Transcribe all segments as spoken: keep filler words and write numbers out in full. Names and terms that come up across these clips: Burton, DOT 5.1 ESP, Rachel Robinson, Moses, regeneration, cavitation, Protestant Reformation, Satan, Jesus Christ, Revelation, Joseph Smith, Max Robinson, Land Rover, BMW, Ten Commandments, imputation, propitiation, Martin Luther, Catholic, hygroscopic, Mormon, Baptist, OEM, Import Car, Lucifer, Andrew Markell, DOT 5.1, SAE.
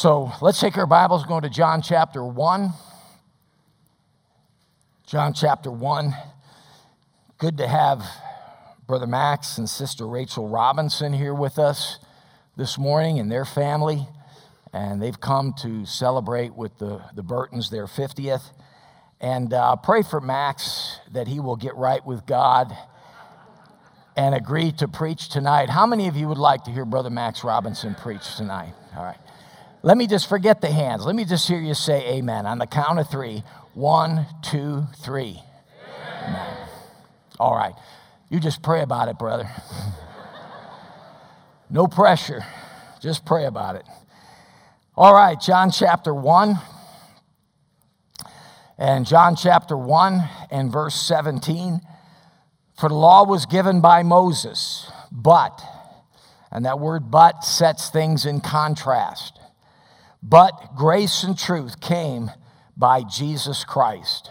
So let's take our Bibles, go to John chapter one. John chapter one. Good to have Brother Max and Sister Rachel Robinson here with us this morning and their family. And they've come to celebrate with the, the Burtons their fiftieth. And uh, pray for Max that he will get right with God and agree to preach tonight. How many of you would like to hear Brother Max Robinson preach tonight? All right. Let me just forget the hands. Let me just hear you say amen on the count of three. One, two, three. Amen. Amen. All right. You just pray about it, brother. No pressure. Just pray about it. All right, John chapter one. And John chapter one and verse seventeen. For the law was given by Moses, but, and that word but sets things in contrast. But grace and truth came by Jesus Christ.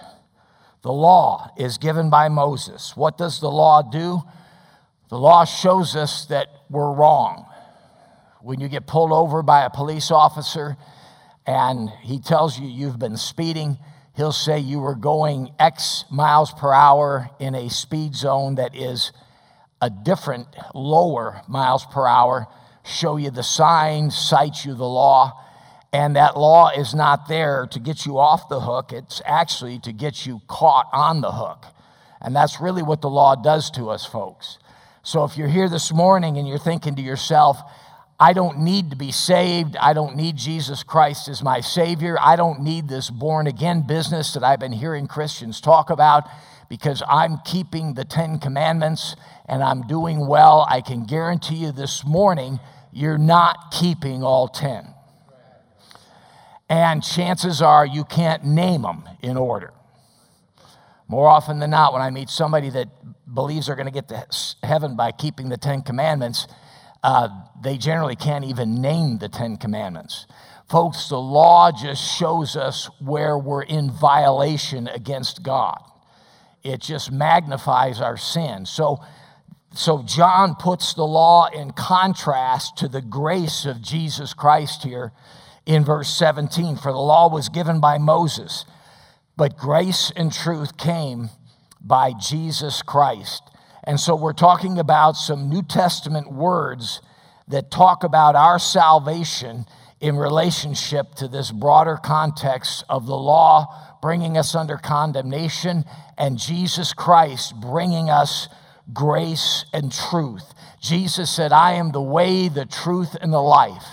The law is given by Moses. What does the law do? The law shows us that we're wrong. When you get pulled over by a police officer and he tells you you've been speeding, he'll say you were going X miles per hour in a speed zone that is a different, lower miles per hour, show you the sign, cite you the law. And that law is not there to get you off the hook. It's actually to get you caught on the hook. And that's really what the law does to us, folks. So if you're here this morning and you're thinking to yourself, I don't need to be saved. I don't need Jesus Christ as my Savior. I don't need this born-again business that I've been hearing Christians talk about because I'm keeping the Ten Commandments and I'm doing well. I can guarantee you this morning, you're not keeping all ten. And chances are you can't name them in order. More often than not, when I meet somebody that believes they're going to get to heaven by keeping the Ten Commandments, uh, they generally can't even name the Ten Commandments. Folks, the law just shows us where we're in violation against God. It just magnifies our sin. So, so John puts the law in contrast to the grace of Jesus Christ here. In verse seventeen, for the law was given by Moses, but grace and truth came by Jesus Christ. And so we're talking about some New Testament words that talk about our salvation in relationship to this broader context of the law bringing us under condemnation and Jesus Christ bringing us grace and truth. Jesus said, I am the way, the truth, and the life.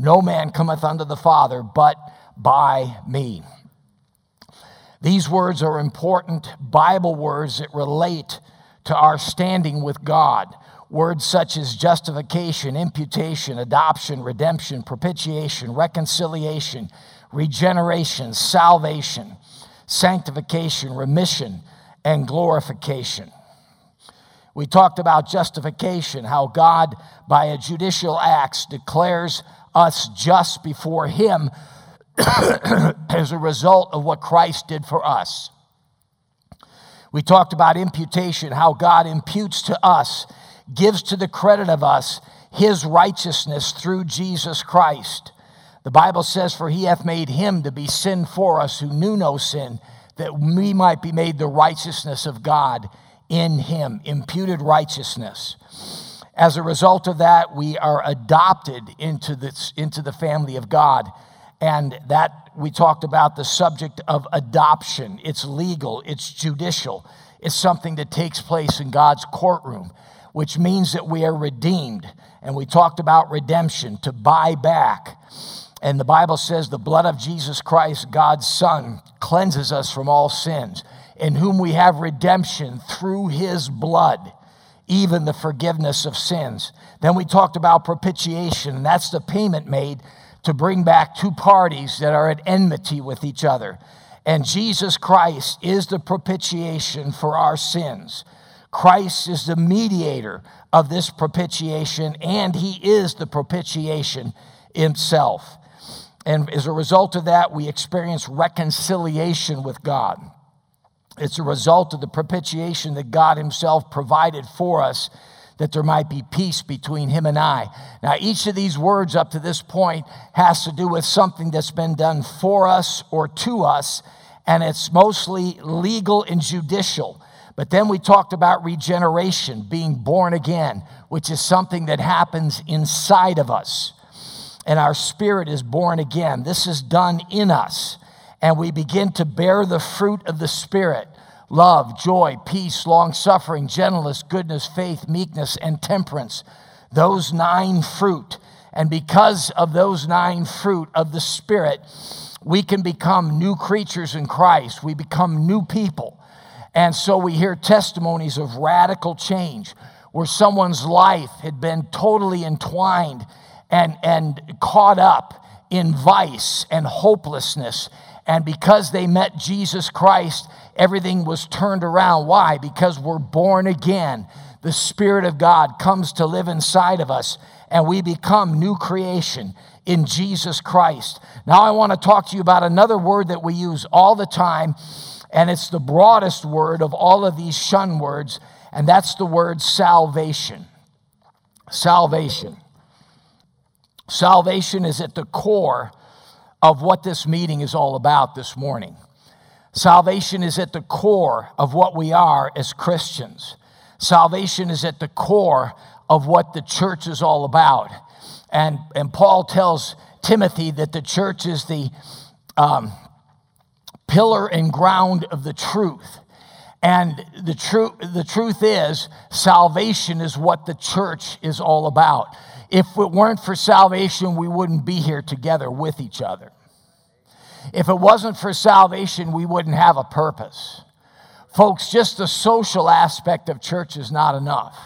No man cometh unto the Father but by me. These words are important Bible words that relate to our standing with God. Words such as justification, imputation, adoption, redemption, propitiation, reconciliation, regeneration, salvation, sanctification, remission, and glorification. We talked about justification, how God, by a judicial act, declares us just before him as a result of what Christ did for us. We talked about imputation, how God imputes to us, gives to the credit of us, his righteousness through Jesus Christ. The Bible says, for he hath made him to be sin for us who knew no sin, that we might be made the righteousness of God in him, imputed righteousness. As a result of that, we are adopted into this, into the family of God. And that we talked about the subject of adoption. It's legal, it's judicial. It's something that takes place in God's courtroom, which means that we are redeemed. And we talked about redemption, to buy back. And the Bible says the blood of Jesus Christ, God's Son, cleanses us from all sins, in whom we have redemption through his blood, even the forgiveness of sins. Then we talked about propitiation, and that's the payment made to bring back two parties that are at enmity with each other. And Jesus Christ is the propitiation for our sins. Christ is the mediator of this propitiation, and he is the propitiation himself. And as a result of that, we experience reconciliation with God. It's a result of the propitiation that God himself provided for us that there might be peace between him and I. Now, each of these words up to this point has to do with something that's been done for us or to us, and it's mostly legal and judicial. But then we talked about regeneration, being born again, which is something that happens inside of us. And our spirit is born again. This is done in us. And we begin to bear the fruit of the Spirit: love, joy, peace, long-suffering, gentleness, goodness, faith, meekness, and temperance. Those nine fruit. And because of those nine fruit of the Spirit, we can become new creatures in Christ. We become new people. And so we hear testimonies of radical change, where someone's life had been totally entwined and, and caught up in vice and hopelessness. And because they met Jesus Christ, everything was turned around. Why? Because we're born again. The Spirit of God comes to live inside of us, and we become new creation in Jesus Christ. Now I want to talk to you about another word that we use all the time, and it's the broadest word of all of these shun words, and that's the word salvation. Salvation. Salvation is at the core of what this meeting is all about this morning. Salvation is at the core of what we are as Christians. Salvation is at the core of what the church is all about. And, and Paul tells Timothy that the church is the um, pillar and ground of the truth. And the, tru- the truth is, salvation is what the church is all about. If it weren't for salvation, we wouldn't be here together with each other. If it wasn't for salvation, we wouldn't have a purpose. Folks, just the social aspect of church is not enough.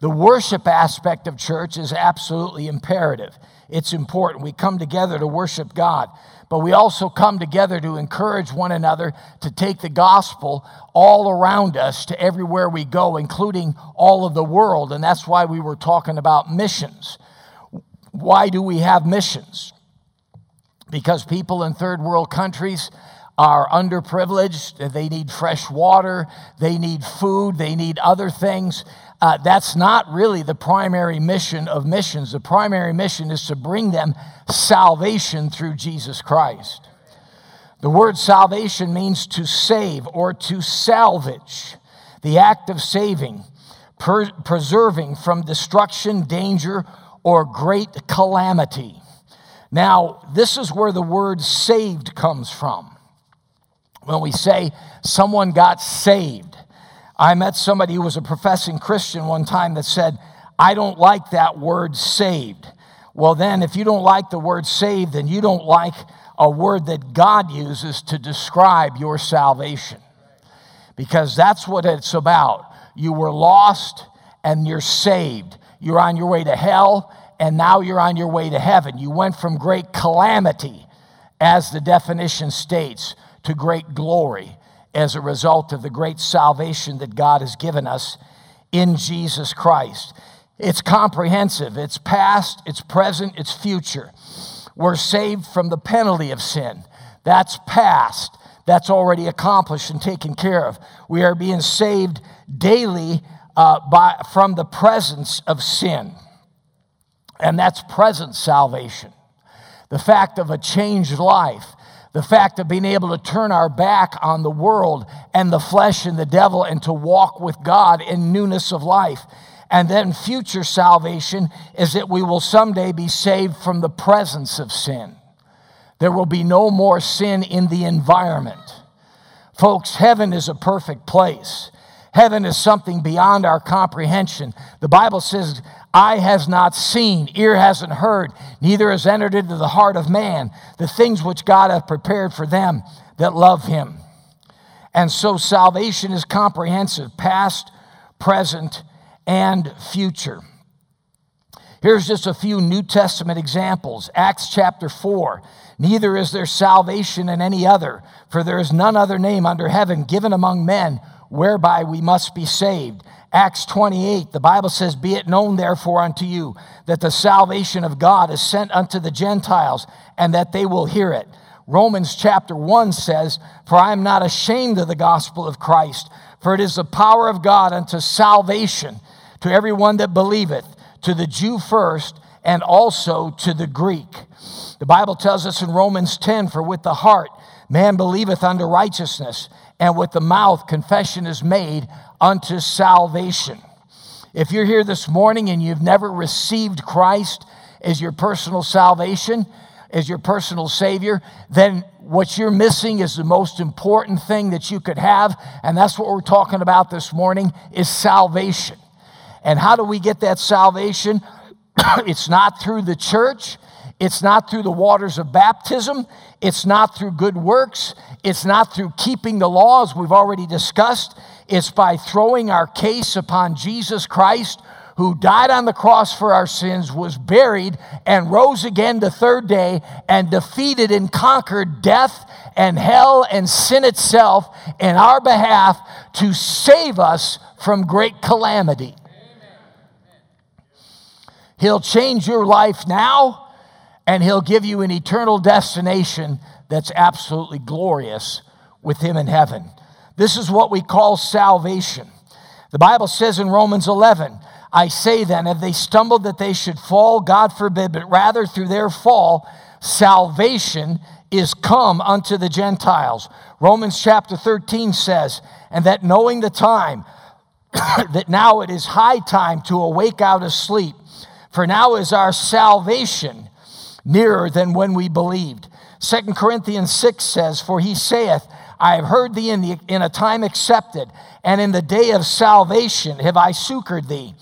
The worship aspect of church is absolutely imperative. It's important. We come together to worship God, but we also come together to encourage one another to take the gospel all around us, to everywhere we go, including all of the world. And that's why we were talking about missions. Why do we have missions? Because people in third world countries are underprivileged. They need fresh water. They need food. They need other things. Uh, that's not really the primary mission of missions. The primary mission is to bring them salvation through Jesus Christ. The word salvation means to save or to salvage. The act of saving, per- preserving from destruction, danger, or great calamity. Now, this is where the word saved comes from. When we say someone got saved. I met somebody who was a professing Christian one time that said, "I don't like that word saved." Well, then, if you don't like the word saved, then you don't like a word that God uses to describe your salvation. Because that's what it's about. You were lost and you're saved. You're on your way to hell and now you're on your way to heaven. You went from great calamity, as the definition states, to great glory, as a result of the great salvation that God has given us in Jesus Christ. It's comprehensive. It's past, it's present, it's future. We're saved from the penalty of sin. That's past. That's already accomplished and taken care of. We are being saved daily uh, by from the presence of sin. And that's present salvation. The fact of a changed life. The fact of being able to turn our back on the world and the flesh and the devil and to walk with God in newness of life. And then future salvation is that we will someday be saved from the presence of sin. There will be no more sin in the environment. Folks, heaven is a perfect place. Heaven is something beyond our comprehension. The Bible says, "Eye has not seen, ear hasn't heard, neither has entered into the heart of man, the things which God hath prepared for them that love him." And so salvation is comprehensive, past, present, and future. Here's just a few New Testament examples. Acts chapter four. "Neither is there salvation in any other, for there is none other name under heaven given among men whereby we must be saved." Acts twenty-eight, the Bible says, "Be it known therefore unto you that the salvation of God is sent unto the Gentiles, and that they will hear it." Romans chapter one says, "For I am not ashamed of the gospel of Christ, for it is the power of God unto salvation to everyone that believeth, to the Jew first, and also to the Greek. The Bible tells us in Romans ten, for with the heart man believeth unto righteousness, and with the mouth confession is made unto salvation. If you're here this morning and you've never received Christ as your personal salvation, as your personal Savior, then what you're missing is the most important thing that you could have, and that's what we're talking about this morning, is salvation. And how do we get that salvation? It's not through the church. It's not through the waters of baptism. It's not through good works. It's not through keeping the laws we've already discussed. It's by throwing our case upon Jesus Christ, who died on the cross for our sins, was buried, and rose again the third day, and defeated and conquered death and hell and sin itself in our behalf to save us from great calamity. He'll change your life now, and he'll give you an eternal destination that's absolutely glorious with him in heaven. This is what we call salvation. The Bible says in Romans eleven, I say then, if they stumbled that they should fall, God forbid, but rather through their fall, salvation is come unto the Gentiles. Romans chapter thirteen says, and that knowing the time, that now it is high time to awake out of sleep, for now is our salvation nearer than when we believed. Second Corinthians six says, for he saith, I have heard thee in, the, in a time accepted, and in the day of salvation have I succored thee.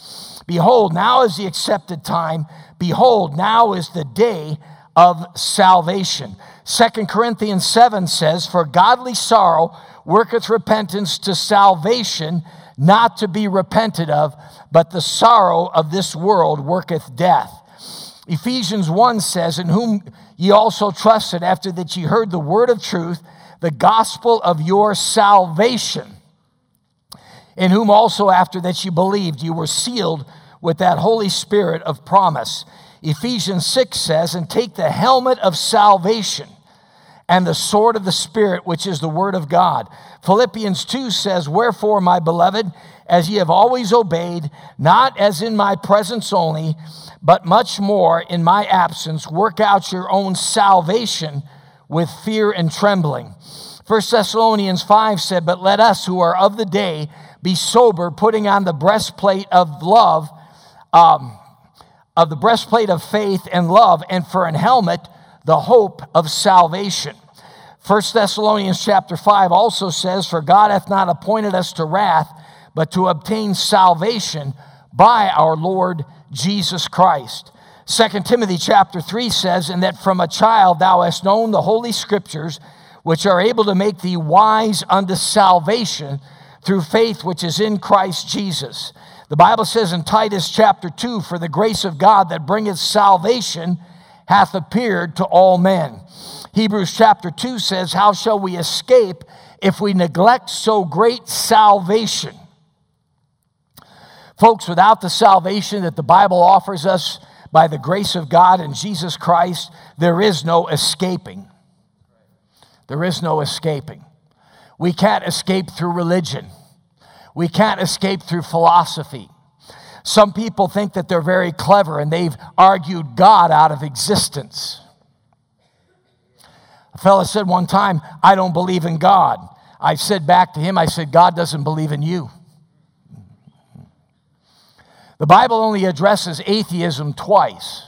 Behold, now is the accepted time. Behold, now is the day of salvation. Second Corinthians seven says, for godly sorrow worketh repentance to salvation, not to be repented of, but the sorrow of this world worketh death. Ephesians one says, in whom ye also trusted, after that ye heard the word of truth, the gospel of your salvation, in whom also after that you believed, you were sealed with that Holy Spirit of promise. Ephesians six says, and take the helmet of salvation and the sword of the Spirit, which is the word of God. Philippians two says, wherefore, my beloved, as ye have always obeyed, not as in my presence only, but much more in my absence, work out your own salvation with fear and trembling. First Thessalonians five said, but let us who are of the day be sober, putting on the breastplate of love, um, of the breastplate of faith and love, and for an helmet, the hope of salvation. First Thessalonians chapter five also says, for God hath not appointed us to wrath, but to obtain salvation by our Lord Jesus Christ. Second Timothy chapter three says, and that from a child thou hast known the holy scriptures, which are able to make thee wise unto salvation through faith which is in Christ Jesus. The Bible says in Titus chapter two, for the grace of God that bringeth salvation hath appeared to all men. Hebrews chapter two says, how shall we escape if we neglect so great salvation? Folks, without the salvation that the Bible offers us by the grace of God and Jesus Christ, there is no escaping. There is no escaping. We can't escape through religion. We can't escape through philosophy. Some people think that they're very clever and they've argued God out of existence. A fellow said one time, I don't believe in God. I said back to him, I said, God doesn't believe in you. The Bible only addresses atheism twice,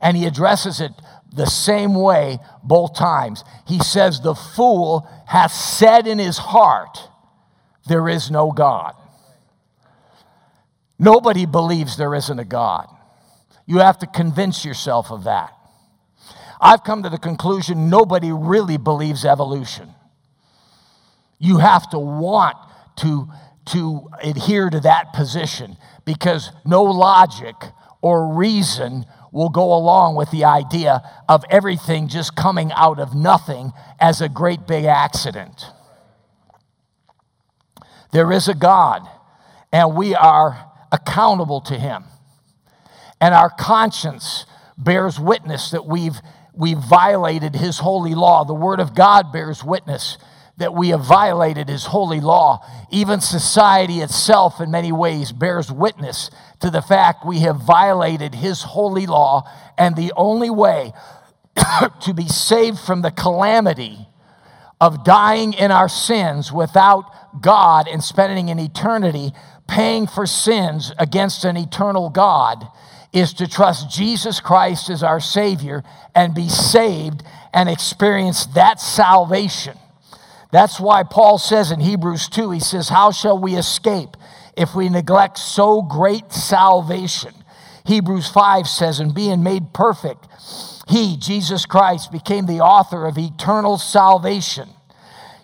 and he addresses it the same way both times. He says, the fool hath said in his heart, there is no God. Nobody believes there isn't a God. You have to convince yourself of that. I've come to the conclusion nobody really believes evolution. You have to want to, to adhere to that position, because no logic or reason will go along with the idea of everything just coming out of nothing as a great big accident. There is a God, and we are accountable to him, and our conscience bears witness that we've we've violated his holy law. The word of God bears witness that we have violated his holy law. Even society itself in many ways bears witness to the fact we have violated his holy law, and the only way to be saved from the calamity of dying in our sins without God and spending an eternity paying for sins against an eternal God is to trust Jesus Christ as our Savior and be saved and experience that salvation. That's why Paul says in Hebrews two, he says, how shall we escape if we neglect so great salvation? Hebrews five says, and being made perfect, he, Jesus Christ, became the author of eternal salvation.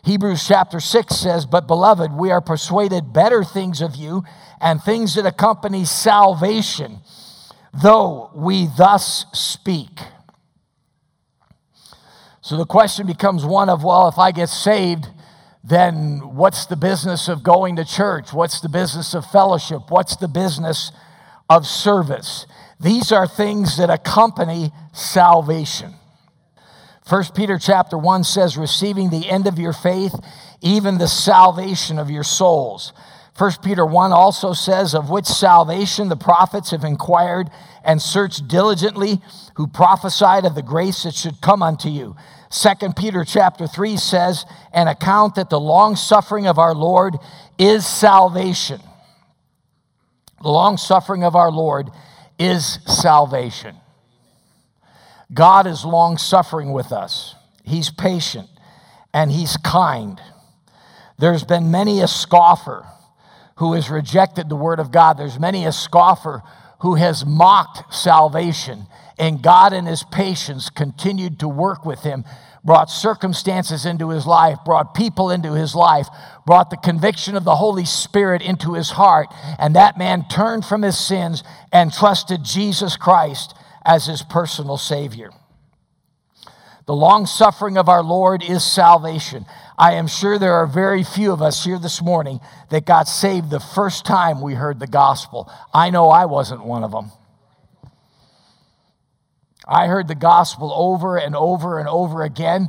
Hebrews chapter six says, but beloved, we are persuaded better things of you and things that accompany salvation, though we thus speak. So the question becomes one of, well, if I get saved, then what's the business of going to church? What's the business of fellowship? What's the business of service? These are things that accompany salvation. First Peter chapter one says, receiving the end of your faith, even the salvation of your souls. First Peter one also says, of which salvation the prophets have inquired and searched diligently, who prophesied of the grace that should come unto you. Second Peter chapter three says, an account that the long-suffering of our Lord is salvation. The long-suffering of our Lord is salvation. God is long-suffering with us. He's patient and he's kind. There's been many a scoffer who has rejected the word of God. There's many a scoffer who has mocked salvation. And God in his patience continued to work with him, brought circumstances into his life, brought people into his life, brought the conviction of the Holy Spirit into his heart. And that man turned from his sins and trusted Jesus Christ as his personal Savior. The long-suffering of our Lord is salvation. I am sure there are very few of us here this morning that got saved the first time we heard the gospel. I know I wasn't one of them. I heard the gospel over and over and over again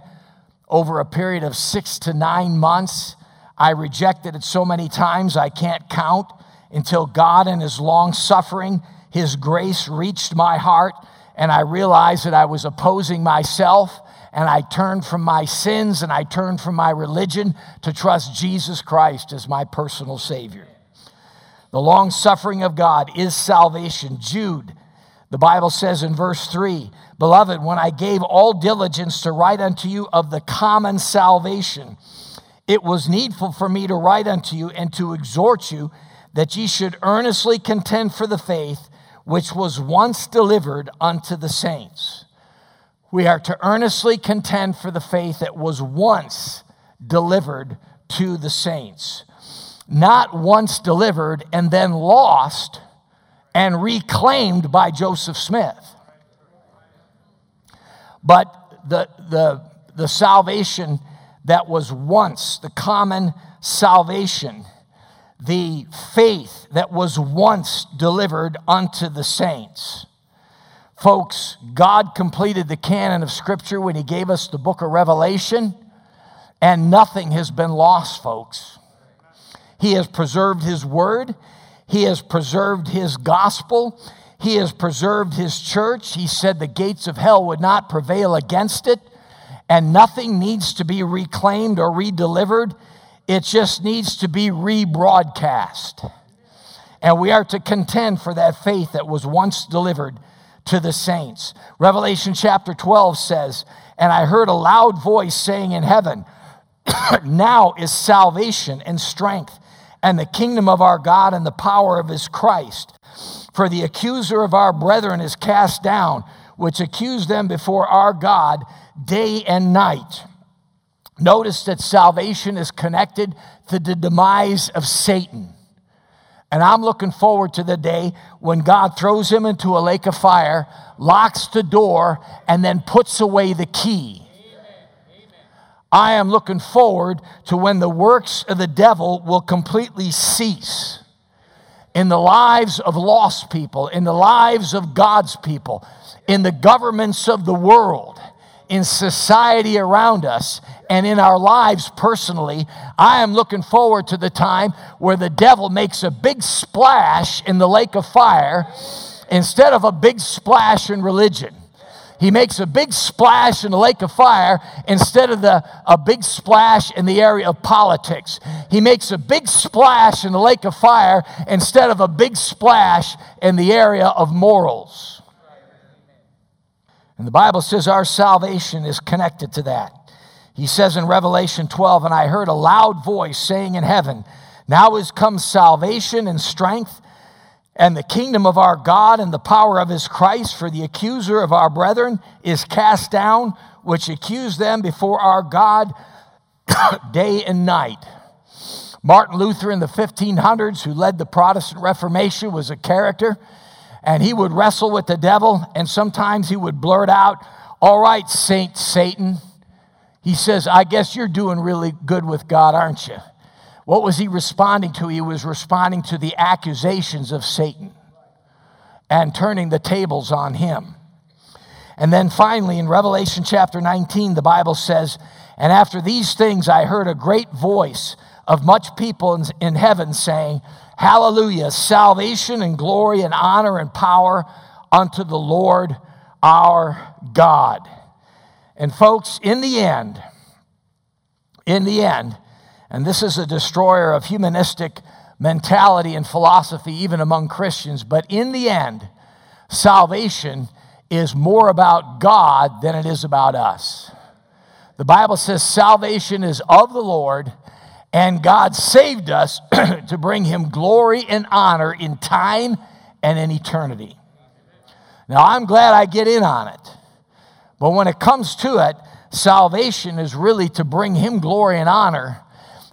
over a period of six to nine months. I rejected it so many times I can't count until God in his long-suffering, his grace reached my heart, and I realized that I was opposing myself, and I turned from my sins, and I turned from my religion to trust Jesus Christ as my personal Savior. The long-suffering of God is salvation. Jude, the Bible says in verse three, beloved, when I gave all diligence to write unto you of the common salvation, it was needful for me to write unto you and to exhort you that ye should earnestly contend for the faith which was once delivered unto the saints. We are to earnestly contend for the faith that was once delivered to the saints. Not once delivered and then lost and reclaimed by Joseph Smith. But the, the, the salvation that was once, the common salvation, the faith that was once delivered unto the saints. Folks, God completed the canon of Scripture when he gave us the book of Revelation, and nothing has been lost, folks. He has preserved his word. He has preserved his gospel. He has preserved his church. He said the gates of hell would not prevail against it, and nothing needs to be reclaimed or redelivered. It just needs to be rebroadcast. And we are to contend for that faith that was once delivered to the saints. Revelation chapter twelve says, and I heard a loud voice saying in heaven, now is salvation and strength and the kingdom of our God and the power of his Christ. For the accuser of our brethren is cast down, which accused them before our God day and night. Notice that salvation is connected to the demise of Satan. And I'm looking forward to the day when God throws him into a lake of fire, locks the door, and then puts away the key. Amen. Amen. I am looking forward to when the works of the devil will completely cease in the lives of lost people, in the lives of God's people, in the governments of the world, in society around us and in our lives personally, I am looking forward to the time where the devil makes a big splash in the lake of fire instead of a big splash in religion. He makes a big splash in the lake of fire instead of the a big splash in the area of politics. He makes a big splash in the lake of fire instead of a big splash in the area of morals. And the Bible says our salvation is connected to that. He says in Revelation twelve, "And I heard a loud voice saying in heaven, 'Now is come salvation and strength, and the kingdom of our God and the power of his Christ, for the accuser of our brethren is cast down, which accused them before our God day and night.'" Martin Luther in the fifteen hundreds, who led the Protestant Reformation, was a character, and he would wrestle with the devil, and sometimes he would blurt out, "All right, Saint Satan." He says, "I guess you're doing really good with God, aren't you?" What was he responding to? He was responding to the accusations of Satan and turning the tables on him. And then finally, in Revelation chapter nineteen, the Bible says, "And after these things I heard a great voice of much people in heaven saying, 'Hallelujah, salvation and glory and honor and power unto the Lord our God.'" And folks, in the end, in the end, and this is a destroyer of humanistic mentality and philosophy, even among Christians. But in the end, salvation is more about God than it is about us. The Bible says salvation is of the Lord, and God saved us to bring him glory and honor in time and in eternity. Now, I'm glad I get in on it. But when it comes to it, salvation is really to bring him glory and honor,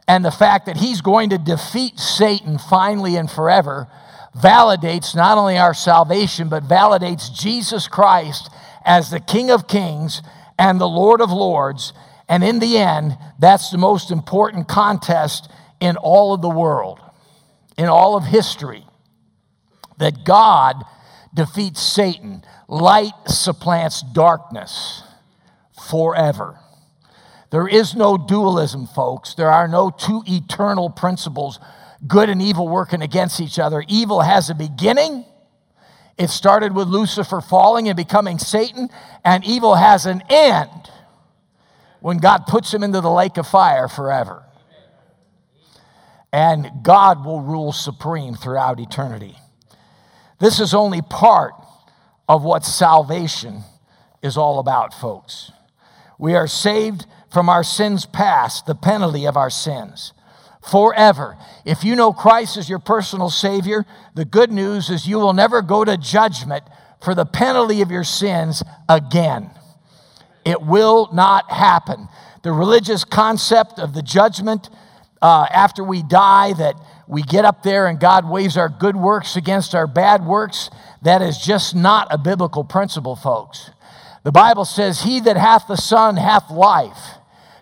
and the fact that he's going to defeat Satan finally and forever validates not only our salvation, but validates Jesus Christ as the King of Kings and the Lord of Lords. And in the end, that's the most important contest in all of the world, in all of history, that God defeats Satan. Light supplants darkness forever. There is no dualism, folks. There are no two eternal principles, good and evil working against each other. Evil has a beginning. It started with Lucifer falling and becoming Satan, and evil has an end when God puts him into the lake of fire forever. And God will rule supreme throughout eternity. This is only part of what salvation is all about, folks. We are saved from our sins past, the penalty of our sins, forever. If you know Christ as your personal Savior, the good news is you will never go to judgment for the penalty of your sins again. It will not happen. The religious concept of the judgment uh, after we die, that we get up there and God weighs our good works against our bad works, that is just not a biblical principle, folks. The Bible says, "He that hath the Son hath life."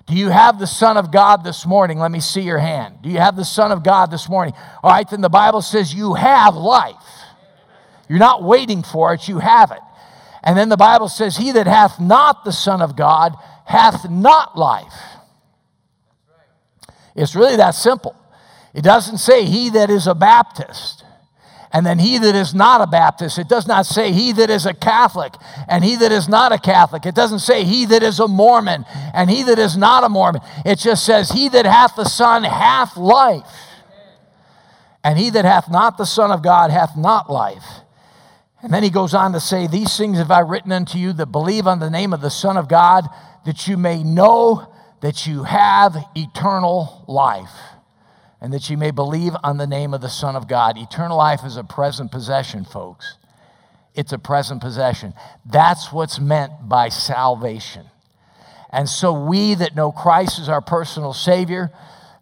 Do you have the Son of God this morning? Let me see your hand. Do you have the Son of God this morning? All right, then the Bible says you have life. You're not waiting for it, you have it. And then the Bible says, "He that hath not the Son of God hath not life." It's really that simple. It doesn't say he that is a Baptist, and then he that is not a Baptist. It does not say he that is a Catholic and he that is not a Catholic. It doesn't say he that is a Mormon and he that is not a Mormon. It just says, "He that hath the Son hath life. And he that hath not the Son of God hath not life." And then he goes on to say, "These things have I written unto you that believe on the name of the Son of God, that you may know that you have eternal life, and that you may believe on the name of the Son of God." Eternal life is a present possession, folks. It's a present possession. That's what's meant by salvation. And so we that know Christ as our personal Savior,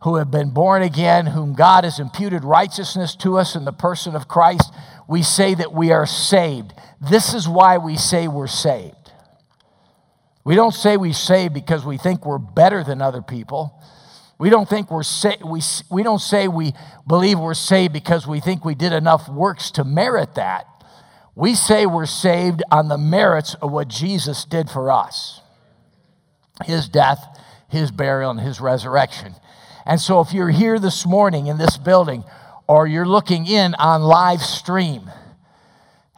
who have been born again, whom God has imputed righteousness to us in the person of Christ, we say that we are saved. This is why we say we're saved. We don't say we're saved because we think we're better than other people. We don't think we're sa- we we don't say we believe we're saved because we think we did enough works to merit that. We say we're saved on the merits of what Jesus did for us. his death, his burial, and his resurrection. And so if you're here this morning in this building, or you're looking in on live stream,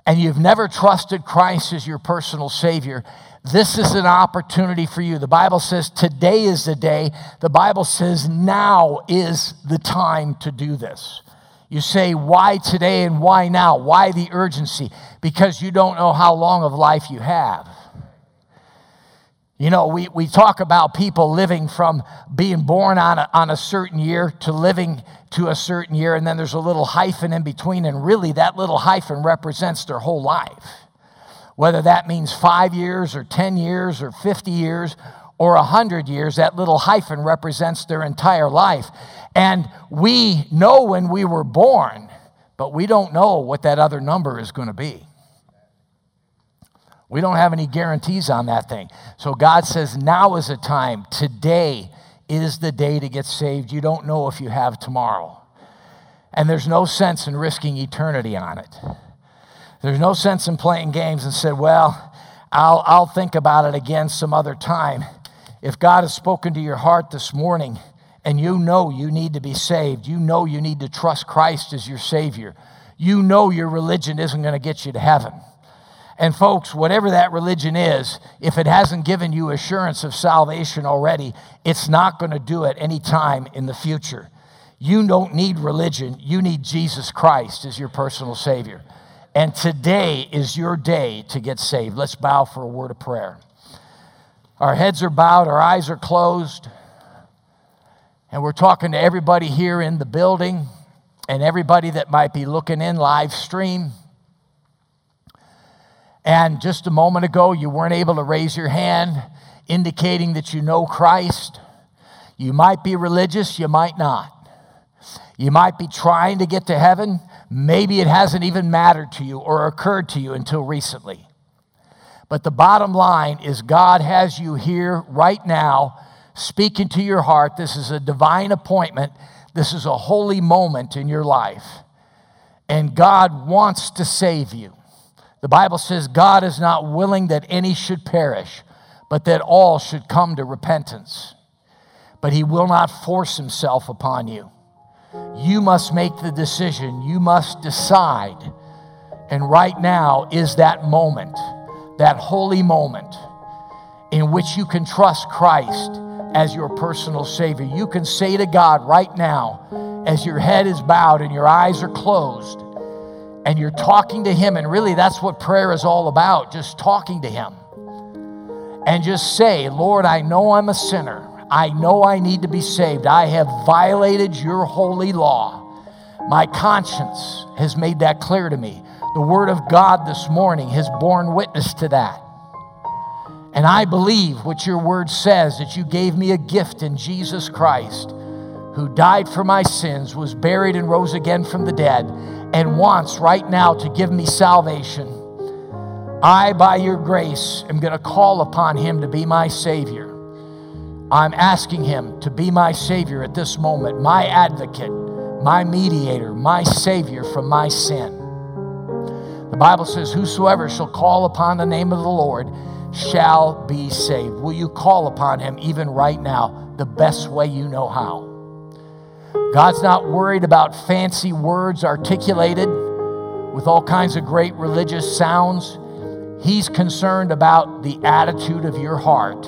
and you've never trusted Christ as your personal Savior, this is an opportunity for you. The Bible says today is the day. The Bible says now is the time to do this. You say, why today and why now? Why the urgency? Because you don't know how long of life you have. You know, we, we talk about people living from being born on a, on a certain year to living to a certain year, and then there's a little hyphen in between, and really that little hyphen represents their whole life. Whether that means five years or ten years or fifty years or one hundred years, that little hyphen represents their entire life. And we know when we were born, but we don't know what that other number is going to be. We don't have any guarantees on that thing. So God says now is the time. Today is the day to get saved. You don't know if you have tomorrow. And there's no sense in risking eternity on it. There's no sense in playing games and said, well, I'll, I'll think about it again some other time. If God has spoken to your heart this morning and you know you need to be saved, you know you need to trust Christ as your Savior, you know your religion isn't going to get you to heaven. And folks, whatever that religion is, if it hasn't given you assurance of salvation already, it's not going to do it any time in the future. You don't need religion. You need Jesus Christ as your personal Savior. And today is your day to get saved. Let's bow for a word of prayer. Our heads are bowed. Our eyes are closed. And we're talking to everybody here in the building and everybody that might be looking in live stream. And just a moment ago, you weren't able to raise your hand, indicating that you know Christ. You might be religious, you might not. You might be trying to get to heaven. Maybe it hasn't even mattered to you or occurred to you until recently. But the bottom line is God has you here right now, speaking to your heart. This is a divine appointment. This is a holy moment in your life. And God wants to save you. The Bible says God is not willing that any should perish, but that all should come to repentance. But he will not force himself upon you. You must make the decision. You must decide. And right now is that moment, that holy moment in which you can trust Christ as your personal Savior. You can say to God right now, as your head is bowed and your eyes are closed, and you're talking to him, and really that's what prayer is all about, just talking to him. And just say, Lord, I know I'm a sinner. I know I need to be saved. I have violated your holy law. My conscience has made that clear to me. The Word of God this morning has borne witness to that. And I believe what your Word says, that you gave me a gift in Jesus Christ, who died for my sins, was buried and rose again from the dead, and wants right now to give me salvation. I, by your grace, am going to call upon him to be my Savior. I'm asking him to be my Savior at this moment, my advocate, my mediator, my Savior from my sin. The Bible says, whosoever shall call upon the name of the Lord shall be saved. Will you call upon him even right now, the best way you know how? God's not worried about fancy words articulated with all kinds of great religious sounds. He's concerned about the attitude of your heart.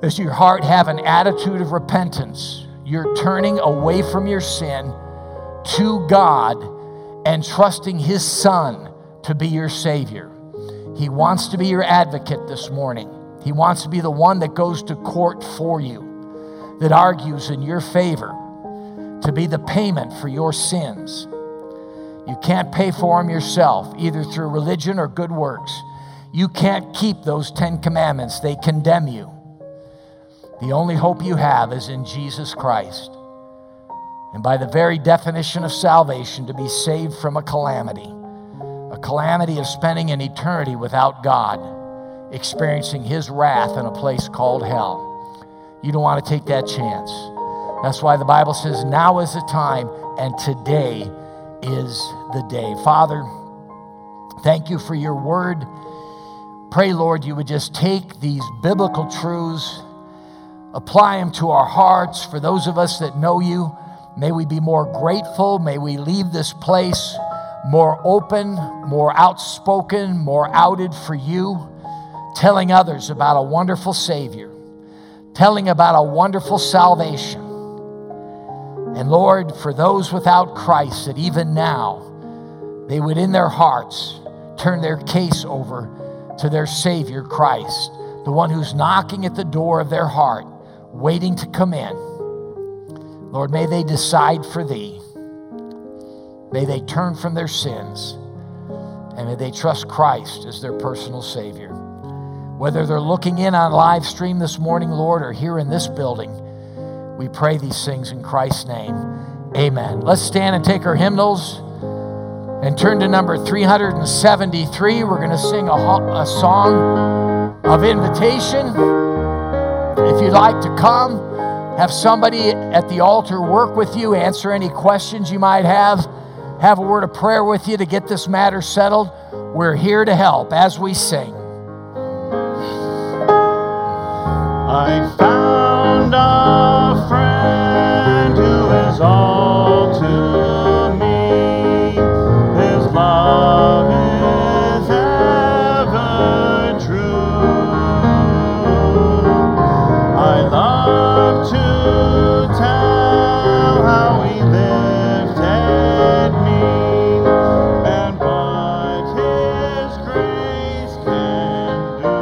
Does your heart have an attitude of repentance? You're turning away from your sin to God and trusting his Son to be your Savior. He wants to be your advocate this morning. He wants to be the one that goes to court for you, that argues in your favor, to be the payment for your sins. You can't pay for them yourself, either through religion or good works. You can't keep those Ten Commandments. They condemn you. The only hope you have is in Jesus Christ. And by the very definition of salvation, to be saved from a calamity, a calamity of spending an eternity without God, experiencing his wrath in a place called hell. You don't want to take that chance. That's why the Bible says now is the time, and today is the day. Father, thank you for your word. Pray, Lord, you would just take these biblical truths, apply them to our hearts. For those of us that know you, may we be more grateful. May we leave this place more open, more outspoken, more outed for you, telling others about a wonderful Savior, telling about a wonderful salvation. And Lord, for those without Christ, that even now they would in their hearts turn their case over to their Savior Christ, the one who's knocking at the door of their heart, waiting to come in. Lord, may they decide for thee. May they turn from their sins, and may they trust Christ as their personal Savior. Whether they're looking in on live stream this morning, Lord, or here in this building, we pray these things in Christ's name. Amen. Let's stand and take our hymnals and turn to number three seventy-three. We're going to sing a, a song of invitation. If you'd like to come, have somebody at the altar work with you, answer any questions you might have, have a word of prayer with you to get this matter settled. We're here to help as we sing. I found a friend who is all to me. His love is ever true. I love to tell how he lifted me and what his grace can do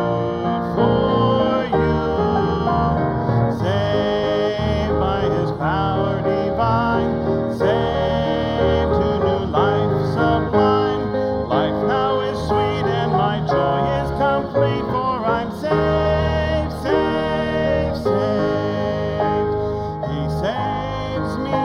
for you. Power divine, saved to new life sublime. Life now is sweet and my joy is complete, for I'm saved, saved, saved. He saves me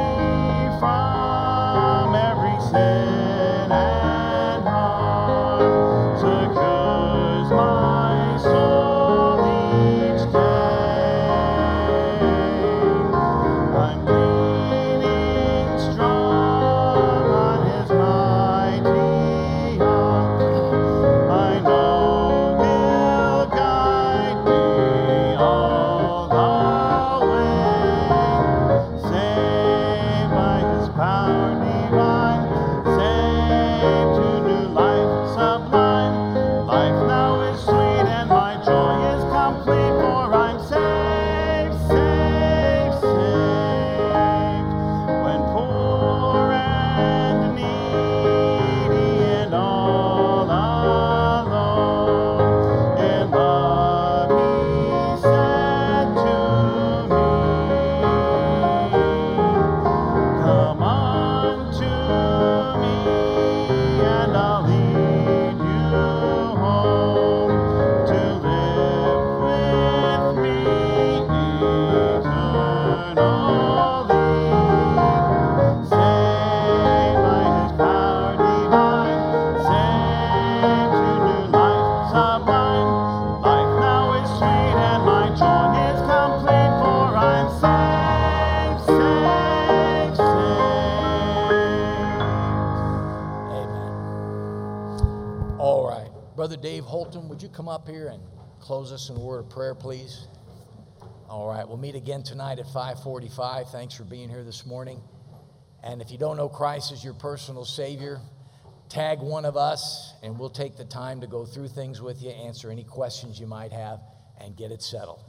from every sin and harm, secures my soul each day. Come up here and close us in a word of prayer, please. All right, we'll meet again tonight at five forty-five. Thanks for being here this morning. And if you don't know Christ as your personal Savior, tag one of us, and we'll take the time to go through things with you, answer any questions you might have, and get it settled.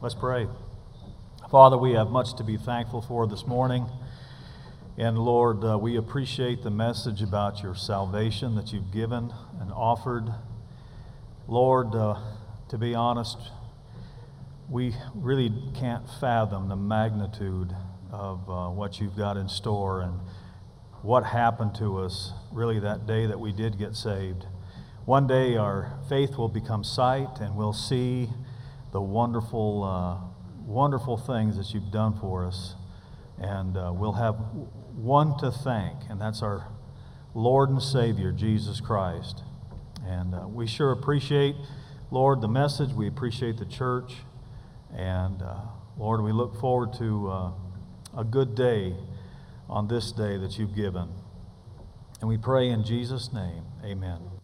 Let's pray. Father, we have much to be thankful for this morning. And Lord, uh, we appreciate the message about your salvation that you've given and offered. Lord, uh, to be honest, we really can't fathom the magnitude of uh, what you've got in store and what happened to us really that day that we did get saved. One day our faith will become sight and we'll see the wonderful, uh, wonderful things that you've done for us. And uh, we'll have one to thank, and that's our Lord and Savior, Jesus Christ. And uh, we sure appreciate, Lord, the message. We appreciate the church. And, uh, Lord, we look forward to uh, a good day on this day that you've given. And we pray in Jesus' name, amen.